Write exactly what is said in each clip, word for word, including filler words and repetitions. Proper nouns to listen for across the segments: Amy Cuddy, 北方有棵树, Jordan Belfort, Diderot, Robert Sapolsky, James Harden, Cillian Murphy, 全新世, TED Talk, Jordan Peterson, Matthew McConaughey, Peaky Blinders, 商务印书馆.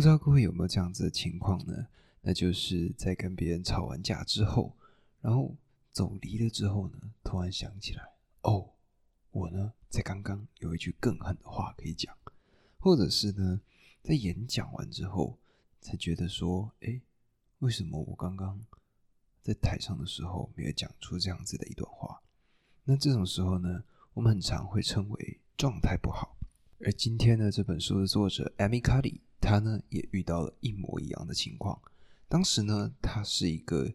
不知道各位有没有这样子的情况呢？那就是在跟别人吵完架之后，然后走离了之后呢，突然想起来，哦，我呢在刚刚有一句更狠的话可以讲，或者是呢在演讲完之后才觉得说，诶，为什么我刚刚在台上的时候没有讲出这样子的一段话？那这种时候呢，我们很常会称为状态不好。而今天呢，这本书的作者 Amy Cuddy， 她呢也遇到了一模一样的情况。当时呢，她是一个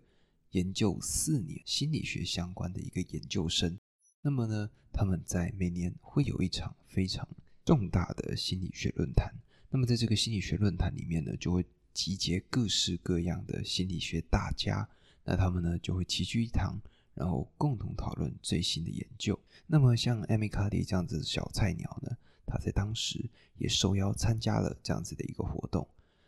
研究四年心理学相关的一个研究生。那么呢，他们在每年会有一场非常重大的心理学论坛。那么在这个心理学论坛里面呢，就会集结各式各样的心理学大家。那他们呢就会齐聚一堂，然后共同讨论最新的研究。那么像 Amy Cuddy 这样子的小菜鸟呢，他在当时也受邀参加了这样子的一个活动。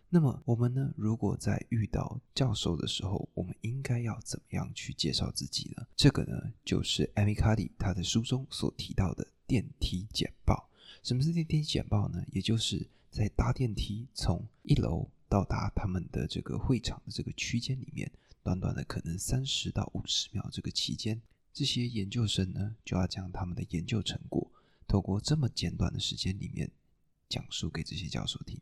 那么我们呢，如果在遇到教授的时候，我们应该要怎么样去介绍自己呢？这个呢，就是 Amy Cuddy 他在书中所提到的电梯简报。什么是电梯简报呢？也就是在搭电梯从一楼到达他们的这个会场的这个区间里面，短短的可能三十到五十秒这个期间，这些研究生呢就要将他们的研究成果透过这么简短的时间里面讲述给这些教授听。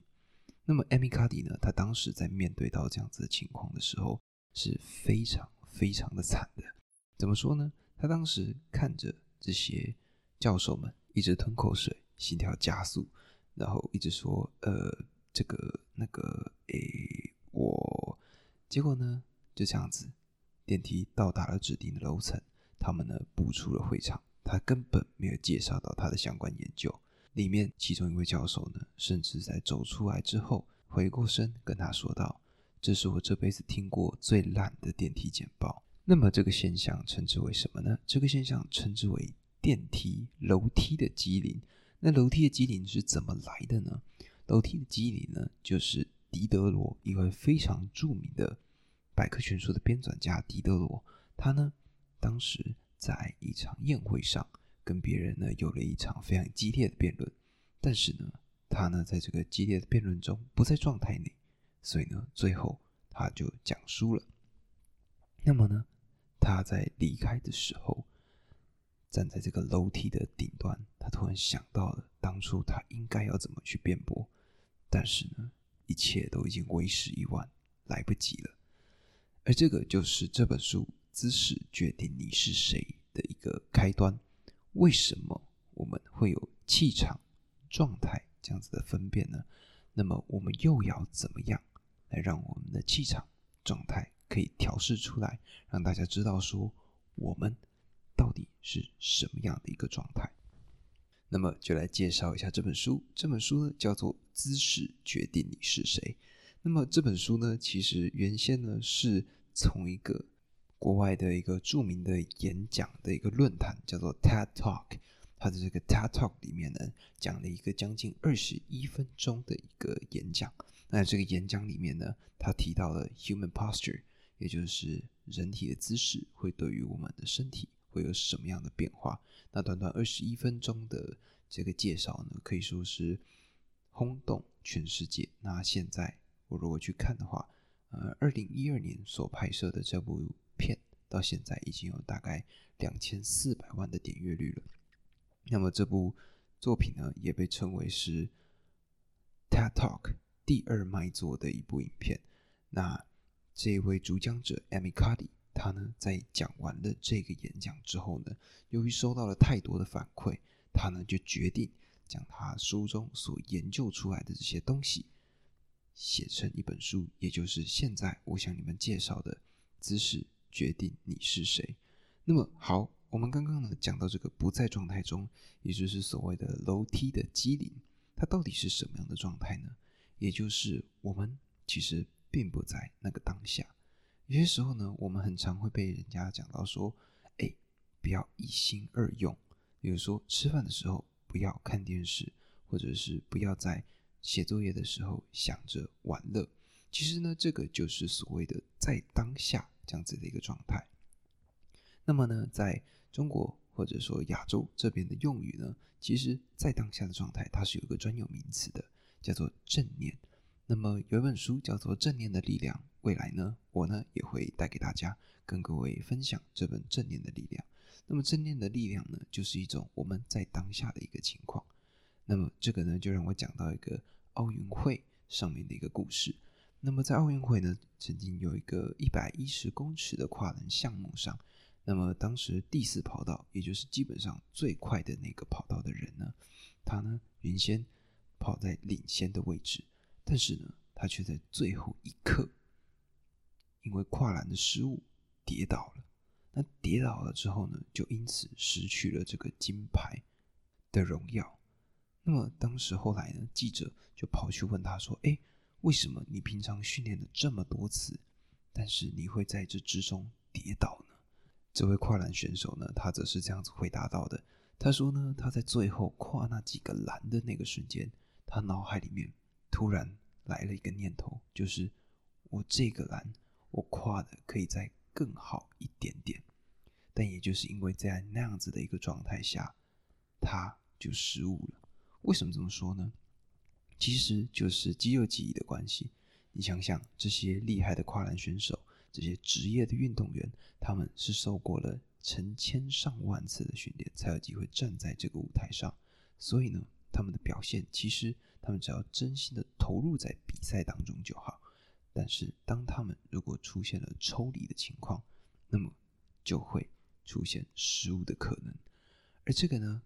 那么 Amy Cuddy 呢，他当时在面对到这样子的情况的时候是非常非常的惨的。怎么说呢？他当时看着这些教授们一直吞口水，心跳加速，然后一直说呃这个那个诶我结果呢就这样子，电梯到达了指定的楼层，他们呢步出了会场。他根本没有介绍到他的相关研究。里面其中一位教授呢，甚至在走出来之后，回过身跟他说道：“这是我这辈子听过最烂的电梯简报。”那么这个现象称之为什么呢？这个现象称之为电梯楼梯的畸零。那楼梯的畸零是怎么来的呢？楼梯的畸零呢，就是狄德罗一位非常著名的百科全书的编纂家狄德罗，他呢当时在一场宴会上跟别人呢有了一场非常激烈的辩论，但是呢他呢在这个激烈的辩论中不在状态内，所以呢最后他就讲输了。那么呢他在离开的时候，站在这个楼梯的顶端，他突然想到了当初他应该要怎么去辩驳，但是呢一切都已经为时已晚，来不及了。而这个就是这本书《姿势决定你是谁》的一个开端。为什么我们会有气场、状态这样子的分辨呢？那么我们又要怎么样来让我们的气场、状态可以调试出来，让大家知道说我们到底是什么样的一个状态？那么就来介绍一下这本书。这本书呢叫做《姿势决定你是谁》。那么这本书呢，其实原先呢是从一个国外的一个著名的演讲的一个论坛叫做 TED Talk， 它的这个 TED Talk 里面呢讲了一个将近二十一分钟的一个演讲。那这个演讲里面呢，它提到了 human posture， 也就是人体的姿势会对于我们的身体会有什么样的变化。那短短二十一分钟的这个介绍呢，可以说是轰动全世界。那现在我如果去看的话，呃， 二零一二年所拍摄的这部片到现在已经有大概两千四百万的点阅率了。那么这部作品呢也被称为是 TED Talk 第二卖座的一部影片。那这位主讲者 Amy Cuddy， 他呢在讲完了这个演讲之后呢，由于收到了太多的反馈，他呢就决定将他书中所研究出来的这些东西写成一本书，也就是现在我向你们介绍的《姿势决定你是谁》。那么好，我们刚刚呢讲到这个不在状态中，也就是所谓的楼梯的畸零，它到底是什么样的状态呢？也就是我们其实并不在那个当下。有些时候呢，我们很常会被人家讲到说，哎，不要一心二用，比如说吃饭的时候不要看电视，或者是不要在写作业的时候想着玩乐。其实呢，这个就是所谓的在当下这样子的一个状态。那么呢，在中国或者说亚洲这边的用语呢，其实在当下的状态它是有一个专有名词的，叫做正念。那么有一本书叫做《正念的力量》，未来呢我呢也会带给大家，跟各位分享这本《正念的力量》。那么正念的力量呢，就是一种我们在当下的一个情况。那么这个呢，就让我讲到一个奥运会上面的一个故事。那么在奥运会呢，曾经有一个一百一十公尺的跨栏项目上，那么当时第四跑道，也就是基本上最快的那个跑道的人呢，他呢原先跑在领先的位置，但是呢他却在最后一刻因为跨栏的失误跌倒了。那跌倒了之后呢，就因此失去了这个金牌的荣耀。那么当时后来呢，记者就跑去问他说，诶，为什么你平常训练了这么多次，但是你会在这之中跌倒呢？这位跨栏选手呢，他则是这样子回答到的。他说呢，他在最后跨那几个栏的那个瞬间，他脑海里面突然来了一个念头，就是我这个栏我跨的可以再更好一点点。但也就是因为在那样子的一个状态下，他就失误了。为什么这么说呢？其实就是肌肉记忆的关系。你想想，这些厉害的跨栏选手，这些职业的运动员，他们是受过了成千上万次的训练，才有机会站在这个舞台上。所以呢，他们的表现，其实他们只要真心的投入在比赛当中就好。但是当他们如果出现了抽离的情况，那么就会出现失误的可能。而这个呢，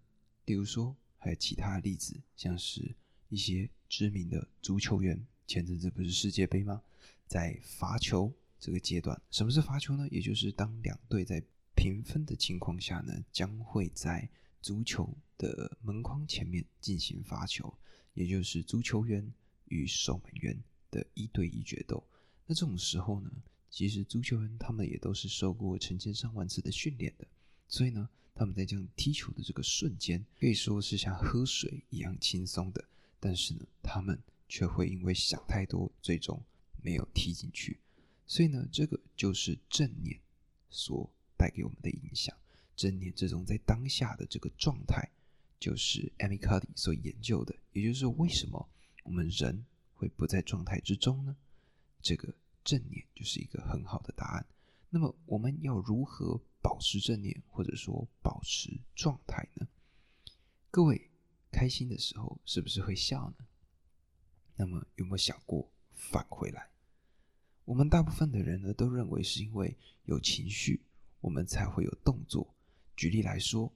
例如说还有其他的例子，像是一些知名的足球员，前阵子不是世界杯吗？在罚球这个阶段，什么是罚球呢？也就是当两队在平分的情况下呢，将会在足球的门框前面进行罚球，也就是足球员与守门员的一对一决斗。那这种时候呢，其实足球员他们也都是受过成千上万次的训练的，所以呢，他们在这样踢球的这个瞬间，可以说是像喝水一样轻松的。但是呢，他们却会因为想太多，最终没有踢进去。所以呢，这个就是正念所带给我们的影响。正念这种在当下的这个状态，就是 Amy Cuddy 所研究的，也就是为什么我们人会不在状态之中呢？这个正念就是一个很好的答案。那么我们要如何保持正念，或者说保持状态呢？各位开心的时候是不是会笑呢？那么有没有想过返回来？我们大部分的人呢，都认为是因为有情绪我们才会有动作。举例来说，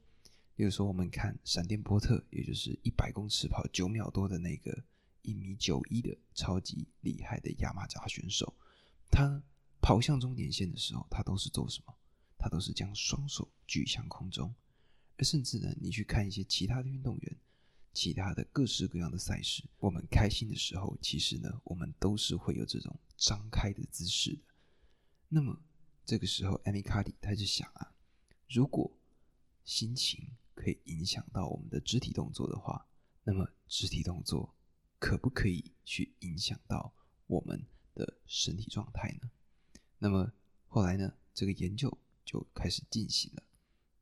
例如说我们看闪电波特，也就是一百公尺跑九秒多的那个一米九一的超级厉害的牙买加选手，他跑向终点线的时候，他都是做什么？他都是将双手举向空中。而甚至呢，你去看一些其他的运动员，其他的各式各样的赛事，我们开心的时候，其实呢，我们都是会有这种张开的姿势的。那么这个时候 Amy Cuddy 他就想啊，如果心情可以影响到我们的肢体动作的话，那么肢体动作可不可以去影响到我们的身体状态呢？那么后来呢，这个研究就开始进行了。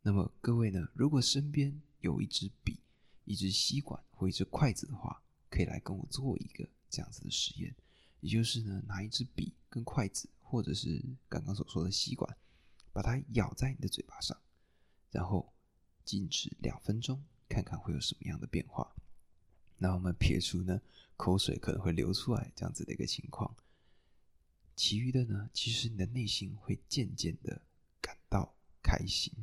那么各位呢，如果身边有一支笔、一支吸管或一支筷子的话，可以来跟我做一个这样子的实验。也就是呢，拿一支笔跟筷子，或者是刚刚所说的吸管，把它咬在你的嘴巴上，然后静止两分钟，看看会有什么样的变化。那我们撇除呢，口水可能会流出来这样子的一个情况，其余的呢，其实你的内心会渐渐的感到开心。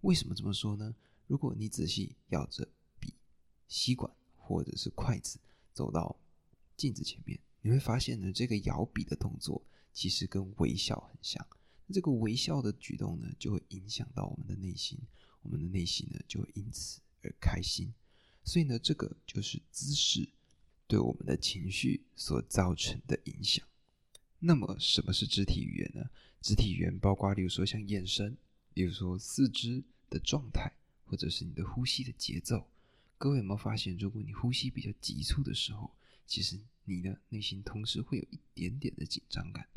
为什么这么说呢？如果你仔细咬着笔、吸管或者是筷子走到镜子前面，你会发现呢，这个咬笔的动作其实跟微笑很像。这个微笑的举动呢，就会影响到我们的内心，我们的内心呢，就会因此而开心。所以呢，这个就是姿势对我们的情绪所造成的影响。那么什么是肢体语言呢？肢体语言包括例如说像眼神，例如说四肢的状态，或者是你的呼吸的节奏。各位有没有发现，如果你呼吸比较急促的时候，其实你的内心同时会有一点点的紧张感，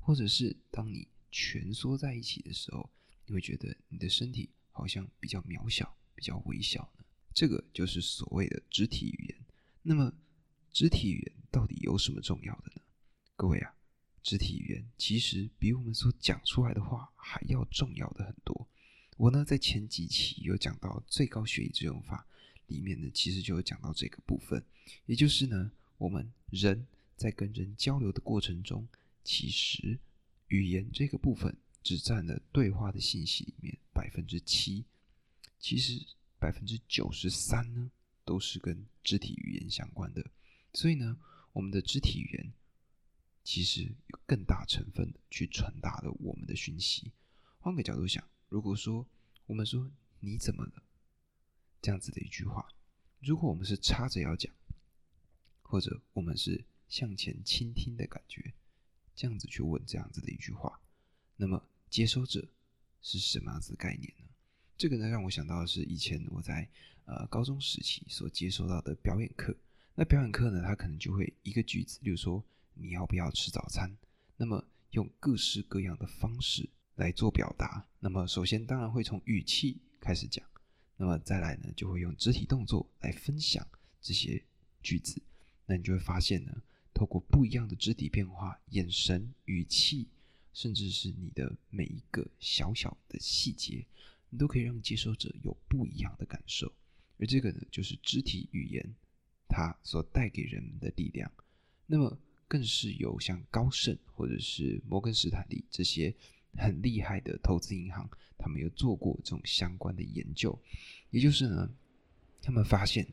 或者是当你蜷缩在一起的时候，你会觉得你的身体好像比较渺小、比较微小呢？这个就是所谓的肢体语言。那么肢体语言到底有什么重要的呢？各位啊，肢体语言其实比我们所讲出来的话还要重要的很多。我呢在前几期有讲到最高学以致用法里面呢，其实就有讲到这个部分，也就是呢，我们人在跟人交流的过程中，其实语言这个部分只占了对话的信息里面 百分之七， 其实 百分之九十三 呢都是跟肢体语言相关的。所以呢，我们的肢体语言其实有更大成分的去传达了我们的讯息。换个角度想，如果说我们说你怎么了这样子的一句话，如果我们是插着要讲，或者我们是向前倾听的感觉这样子去问这样子的一句话，那么接收者是什么样子的概念呢？这个呢让我想到的是以前我在、呃、高中时期所接收到的表演课。那表演课呢，它可能就会一个句子，例如说你要不要吃早餐，那么用各式各样的方式来做表达。那么首先当然会从语气开始讲，那么再来呢就会用肢体动作来分享这些句子。那你就会发现呢，透过不一样的肢体变化、眼神、语气，甚至是你的每一个小小的细节，你都可以让接受者有不一样的感受。而这个呢，就是肢体语言它所带给人们的力量。那么更是由像高盛或者是摩根士坦利这些很厉害的投资银行，他们有做过这种相关的研究。也就是呢，他们发现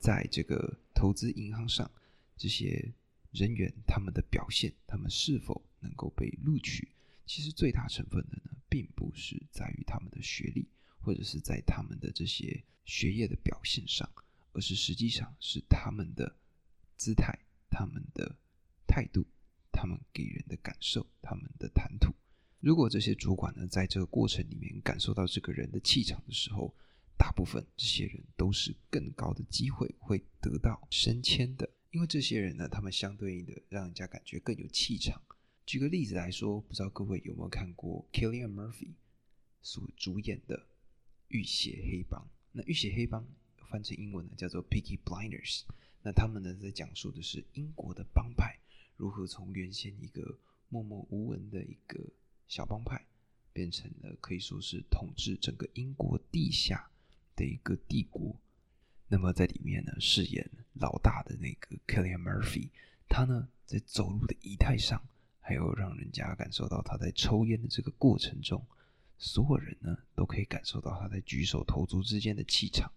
在这个投资银行上，这些人员他们的表现，他们是否能够被录取，其实最大成分的呢，并不是在于他们的学历，或者是在他们的这些学业的表现上，而是实际上是他们的姿态、他们的态度、他们给人的感受、他们的谈吐。如果这些主管呢，在这个过程里面感受到这个人的气场的时候，大部分这些人都是更高的机会会得到升迁的。因为这些人呢，他们相对应的让人家感觉更有气场。举个例子来说，不知道各位有没有看过 Cillian Murphy 所主演的《浴血黑帮》。那《浴血黑帮》翻成英文呢叫做 Peaky Blinders。 那他们呢在讲述的是英国的帮派如何从原先一个默默无闻的一个小帮派，变成了可以说是统治整个英国地下的一个帝国。那么在里面呢，饰演老大的那个 Cillian Murphy， 他呢在走路的仪态上，还有让人家感受到他在抽烟的这个过程中，所有人呢都可以感受到他在举手投足之间的气场。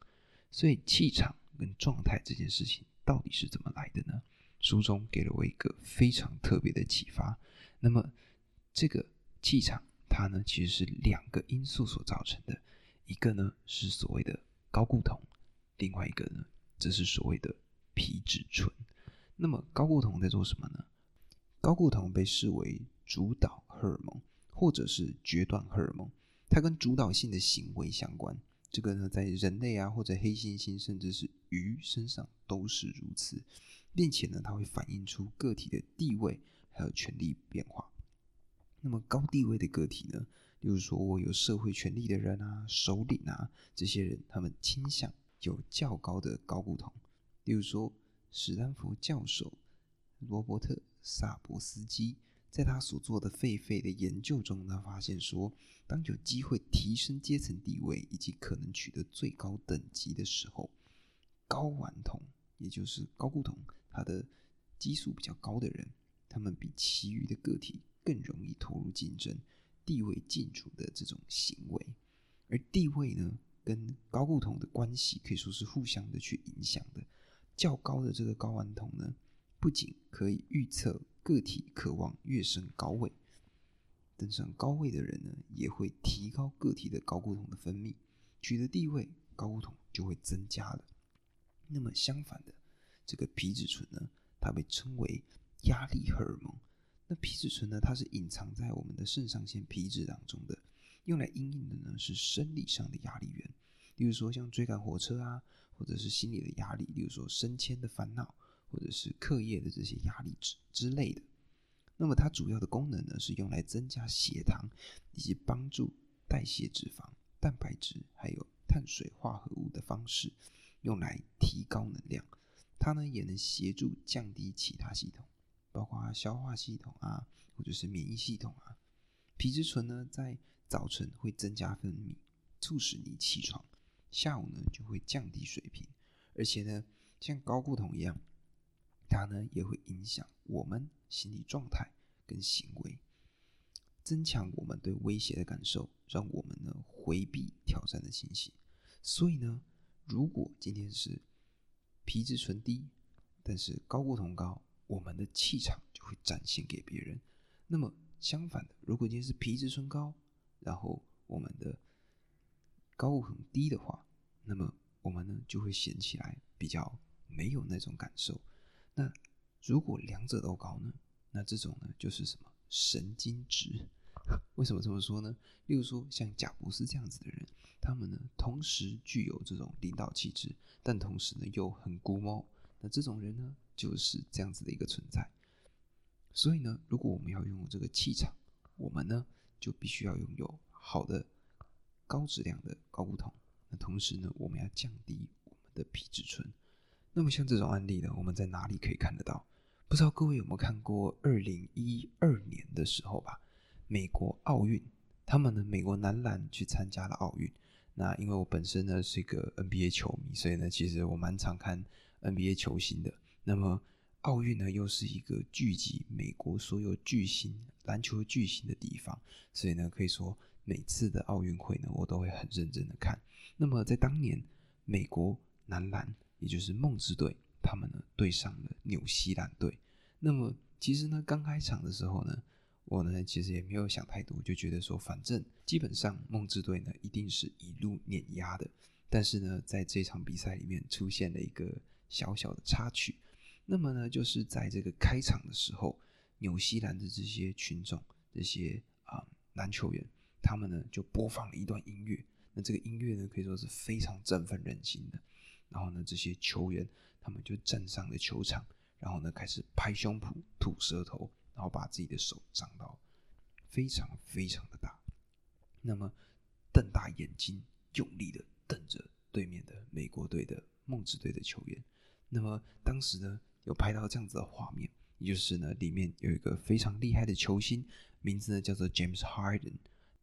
所以气场跟状态这件事情到底是怎么来的呢？书中给了我一个非常特别的启发。那么这个气场它呢其实是两个因素所造成的，一个呢是所谓的高固酮，另外一个呢，这是所谓的皮质醇。那么高固酮在做什么呢？高固酮被视为主导荷尔蒙，或者是决断荷尔蒙，它跟主导性的行为相关。这个呢，在人类啊，或者黑猩猩，甚至是鱼身上都是如此，并且呢，它会反映出个体的地位还有权力变化。那么高地位的个体呢，例如说我有社会权力的人啊，首领啊，这些人他们倾向有较高的高固酮，例如说史丹佛教授罗伯特·萨博斯基在他所做的狒狒的研究中，他发现说，当有机会提升阶层地位以及可能取得最高等级的时候，高烷酮也就是高固酮，他的激素比较高的人，他们比其余的个体更容易投入竞争、地位竞逐的这种行为。而地位呢跟高固酮的关系可以说是互相的去影响的。较高的这个高烷酮呢，不仅可以预测个体渴望跃升高位，登上高位的人呢，也会提高个体的高固酮的分泌，取得地位，高固酮就会增加了。那么相反的，这个皮质醇呢，它被称为压力荷尔蒙。那皮质醇呢，它是隐藏在我们的肾上腺皮质当中的。用来因应的呢是生理上的压力源，例如说像追赶火车啊，或者是心理的压力，例如说升迁的烦恼，或者是课业的这些压力之类的。那么它主要的功能呢是用来增加血糖，以及帮助代谢脂肪、蛋白质还有碳水化合物的方式，用来提高能量。它呢也能协助降低其他系统，包括消化系统啊，或者是免疫系统啊。皮质醇呢在早晨会增加分泌，促使你起床，下午呢就会降低水平，而且呢像高固酮一样，它呢也会影响我们心理状态跟行为，增强我们对威胁的感受，让我们呢回避挑战的信息。所以呢，如果今天是皮质醇低，但是高固酮高，我们的气场就会展现给别人。那么相反的，如果今天是皮质醇高，然后我们的高固酮低的话，那么我们呢就会显起来比较没有那种感受。那如果两者都高呢，那这种呢就是什么神经质。为什么这么说呢？例如说像贾博士这样子的人，他们呢同时具有这种领导气质，但同时呢又很孤猫，那这种人呢就是这样子的一个存在。所以呢，如果我们要拥有这个气场，我们呢就必须要拥有好的高质量的高固酮，那同时呢我们要降低我们的皮质醇。那么像这种案例呢，我们在哪里可以看得到？不知道各位有没有看过二零一二年的时候吧，美国奥运，他们呢美国男篮去参加了奥运。那因为我本身呢是一个 N B A 球迷，所以呢其实我蛮常看 N B A 球星的。那么奥运呢又是一个聚集美国所有巨星篮球巨星的地方，所以呢可以说每次的奥运会呢我都会很认真的看。那么在当年美国男篮，也就是梦之队，他们呢对上了纽西兰队。那么其实呢刚开场的时候呢，我呢其实也没有想太多，就觉得说反正基本上梦之队呢一定是一路碾压的。但是呢在这场比赛里面出现了一个小小的插曲。那么呢就是在这个开场的时候，纽西兰的这些群众，这些、嗯、篮球员，他们呢就播放了一段音乐。那这个音乐呢可以说是非常振奋人心的。然后呢这些球员他们就站上了球场，然后呢开始拍胸脯吐舌头，然后把自己的手张到非常非常的大，那么瞪大眼睛用力的瞪着对面的美国队的梦之队的球员。那么当时呢有拍到这样子的画面，也就是呢里面有一个非常厉害的球星，名字呢叫做 James Harden，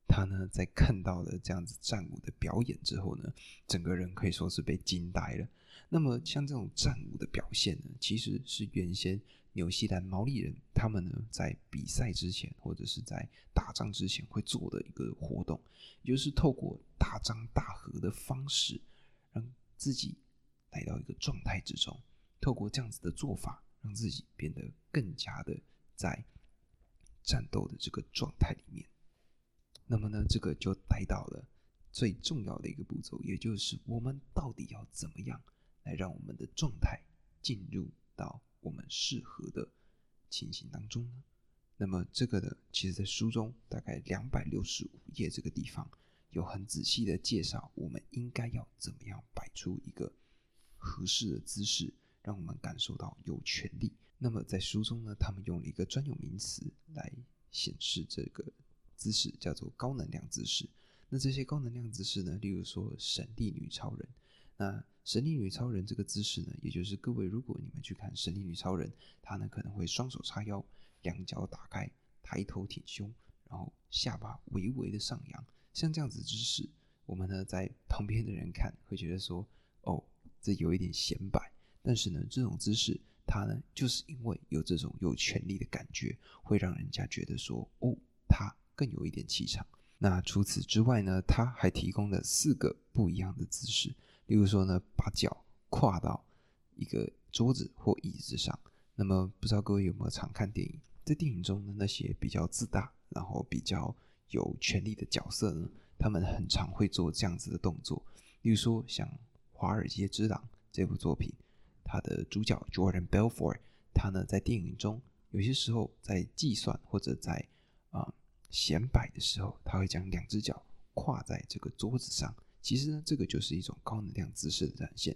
他呢在看到了这样子战舞的表演之后呢，整个人可以说是被惊呆了。那么像这种战舞的表现呢，其实是原先纽西兰毛利人他们呢在比赛之前或者是在打仗之前会做的一个活动，也就是透过大张大合的方式让自己来到一个状态之中，透过这样子的做法让自己变得更加的在战斗的这个状态里面。那么呢这个就带到了最重要的一个步骤，也就是我们到底要怎么样来让我们的状态进入到我们适合的情形当中呢？那么这个呢其实在书中大概两百六十五页这个地方有很仔细的介绍，我们应该要怎么样摆出一个合适的姿势，让我们感受到有权利。那么在书中呢他们用了一个专有名词来显示这个姿势，叫做高能量姿势。那这些高能量姿势呢，例如说神力女超人。那神力女超人这个姿势呢，也就是各位如果你们去看神力女超人，她呢可能会双手叉腰，两脚打开，抬头挺胸，然后下巴微微的上扬，像这样子的姿势，我们呢在旁边的人看会觉得说，哦，这有一点显摆。但是呢这种姿势它呢就是因为有这种有权力的感觉，会让人家觉得说，哦，她更有一点气场。那除此之外呢，他还提供了四个不一样的姿势，例如说呢，把脚跨到一个桌子或椅子上。那么不知道各位有没有常看电影？在电影中呢，那些比较自大，然后比较有权力的角色呢，他们很常会做这样子的动作。例如说，像《华尔街之狼》这部作品，他的主角 Jordan Belfort， 他呢在电影中有些时候在计算或者在啊。嗯显摆的时候，他会将两只脚跨在这个桌子上。其实呢，这个就是一种高能量姿势的展现。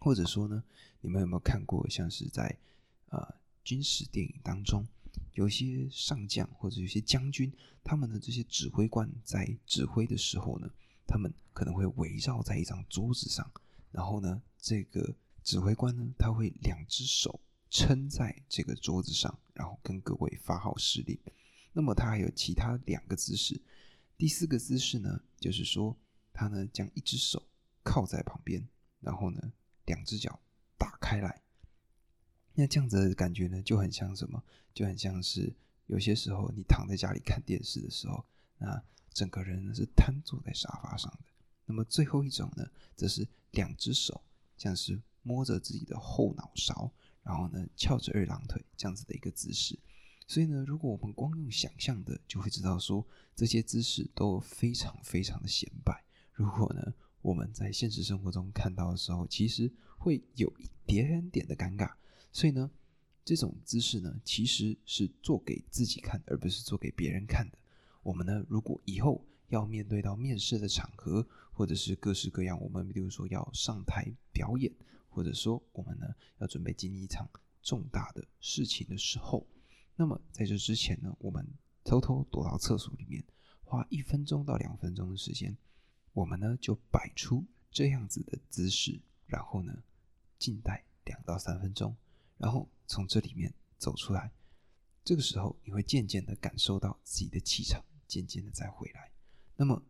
或者说呢，你们有没有看过像是在呃军事电影当中，有些上将或者有些将军，他们的这些指挥官在指挥的时候呢，他们可能会围绕在一张桌子上，然后呢，这个指挥官呢，他会两只手撑在这个桌子上，然后跟各位发号施令。那么他还有其他两个姿势，第四个姿势呢，就是说他呢将一只手靠在旁边，然后呢两只脚打开来。那这样子的感觉呢，就很像什么？就很像是有些时候你躺在家里看电视的时候，那整个人是瘫坐在沙发上的。那么最后一种呢，则是两只手像是摸着自己的后脑勺，然后呢翘着二郎腿这样子的一个姿势。所以呢，如果我们光用想象的，就会知道说这些姿势都非常非常的显摆。如果呢我们在现实生活中看到的时候，其实会有一点点的尴尬。所以呢，这种姿势呢，其实是做给自己看，而不是做给别人看的。我们呢，如果以后要面对到面试的场合，或者是各式各样，我们比如说要上台表演，或者说我们呢要准备经历一场重大的事情的时候，那么在这之前呢，我们偷偷躲到厕所里面，花一分钟到两分钟的时间，我们呢就摆出这样子的姿势，然后呢静待两到三分钟，然后从这里面走出来。这个时候你会渐渐的感受到自己的气场，渐渐的再回来。那么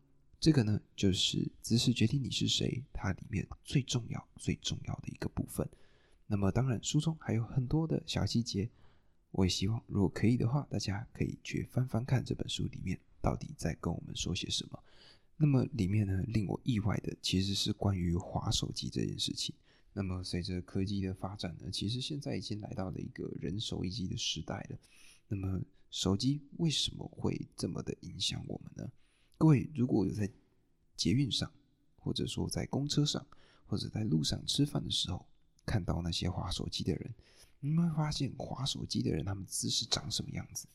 这个呢，就是姿势决定你是谁，它里面最重要最重要的一个部分。那么当然书中还有很多的小细节，我也希望如果可以的话，大家可以去翻翻看这本书里面到底在跟我们说些什么。那么里面呢，令我意外的其实是关于滑手机这件事情。那么随着科技的发展呢，其实现在已经来到了一个人手一机的时代了。那么手机为什么会这么的影响我们呢？各位如果有在捷运上，或者说在公车上，或者在路上吃饭的时候看到那些滑手机的人，你们会发现滑手机的人他们姿势长什么样子，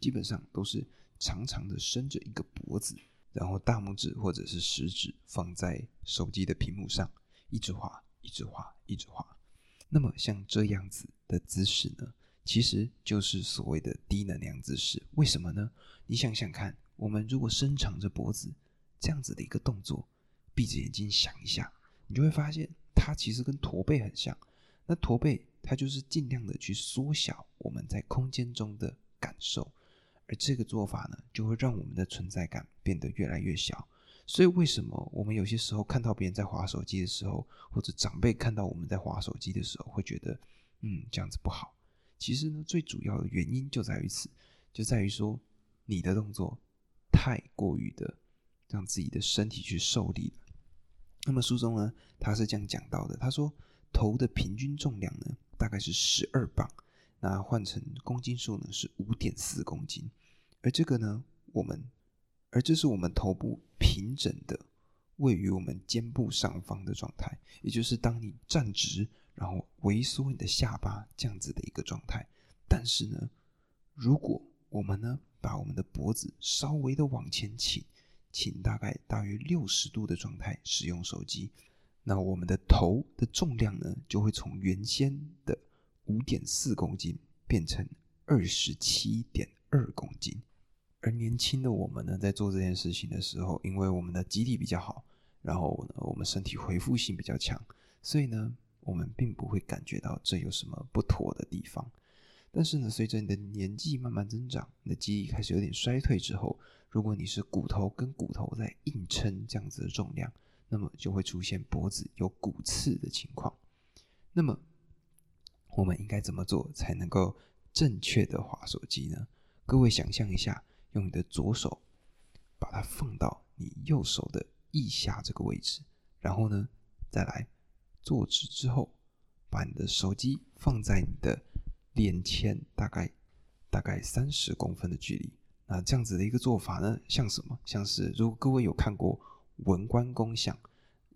基本上都是长长的伸着一个脖子，然后大拇指或者是食指放在手机的屏幕上，一直滑一直滑一直滑。那么像这样子的姿势呢，其实就是所谓的低能量姿势。为什么呢？你想想看，我们如果伸长着脖子这样子的一个动作，闭着眼睛想一下，你就会发现它其实跟驼背很像。那驼背它就是尽量的去缩小我们在空间中的感受，而这个做法呢，就会让我们的存在感变得越来越小。所以为什么我们有些时候看到别人在滑手机的时候，或者长辈看到我们在滑手机的时候，会觉得嗯这样子不好？其实呢，最主要的原因就在于此，就在于说你的动作太过于的让自己的身体去受力了。那么书中呢，他是这样讲到的，他说头的平均重量呢大概是十二磅，那换成公斤数呢是 五点四公斤，而这个呢我们而这是我们头部平整的位于我们肩部上方的状态，也就是当你站直然后微缩你的下巴这样子的一个状态。但是呢，如果我们呢把我们的脖子稍微的往前倾，倾大概大约六十度的状态使用手机，那我们的头的重量呢就会从原先的 五点四公斤变成 二十七点二公斤。而年轻的我们呢，在做这件事情的时候，因为我们的肌力比较好，然后呢我们身体恢复性比较强，所以呢我们并不会感觉到这有什么不妥的地方。但是呢，随着你的年纪慢慢增长，你的肌力开始有点衰退之后，如果你是骨头跟骨头在硬撑这样子的重量，那么就会出现脖子有骨刺的情况。那么我们应该怎么做才能够正确的滑手机呢？各位想象一下，用你的左手把它放到你右手的腋下这个位置，然后呢再来坐直之后，把你的手机放在你的脸前大概大概三十公分的距离。那这样子的一个做法呢，像什么？像是如果各位有看过文关公像，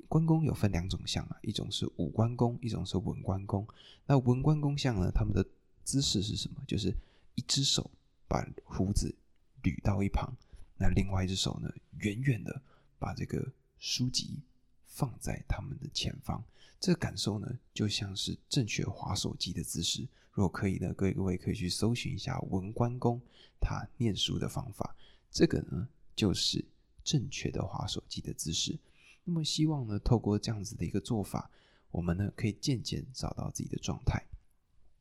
关公有分两种像啊，一种是武关公，一种是文关公。那文关公像呢，他们的姿势是什么？就是一只手把胡子捋到一旁，那另外一只手呢，远远的把这个书籍放在他们的前方。这个感受呢，就像是正确滑手机的姿势。如果可以呢，各位各位可以去搜寻一下文关公他念书的方法，这个呢就是正确的滑手机的姿势。那么希望呢，透过这样子的一个做法，我们呢可以渐渐找到自己的状态。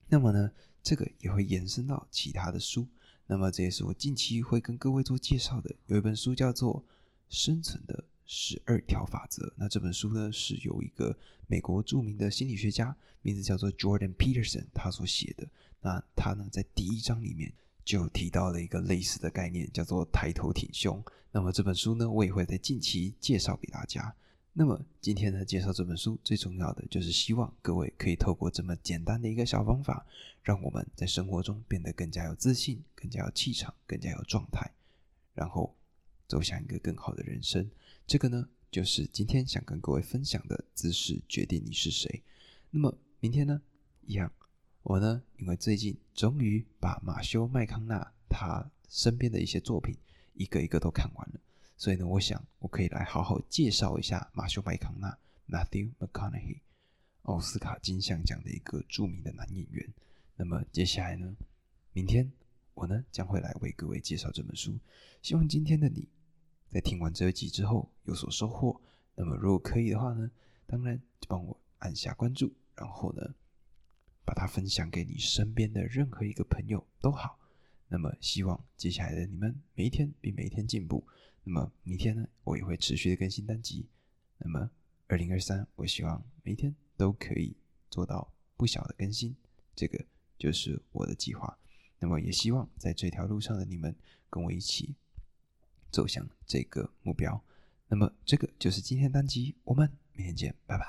那么呢这个也会延伸到其他的书，那么这也是我近期会跟各位做介绍的，有一本书叫做《生存的十二条法则》，那这本书呢是由一个美国著名的心理学家，名字叫做 Jordan Peterson 他所写的。那他呢在第一章里面就提到了一个类似的概念，叫做抬头挺胸。那么这本书呢我也会在近期介绍给大家。那么今天呢介绍这本书最重要的就是希望各位可以透过这么简单的一个小方法，让我们在生活中变得更加有自信，更加有气场，更加有状态，然后走向一个更好的人生。这个呢就是今天想跟各位分享的姿势决定你是谁。那么明天呢一样，我呢因为最近终于把马修麦康纳他身边的一些作品一个一个都看完了，所以呢我想我可以来好好介绍一下马修麦康纳 Matthew McConaughey， 奥斯卡金像奖的一个著名的男演员。那么接下来呢明天我呢将会来为各位介绍这本书，希望今天的你在听完这一集之后有所收获。那么如果可以的话呢，当然就帮我按下关注，然后呢把它分享给你身边的任何一个朋友都好。那么希望接下来的你们每一天比每一天进步，那么明天呢我也会持续的更新单集。那么二零二三我希望每天都可以做到不小的更新，这个就是我的计划。那么也希望在这条路上的你们跟我一起走向这个目标。那么这个就是今天单集，我们明天见，拜拜。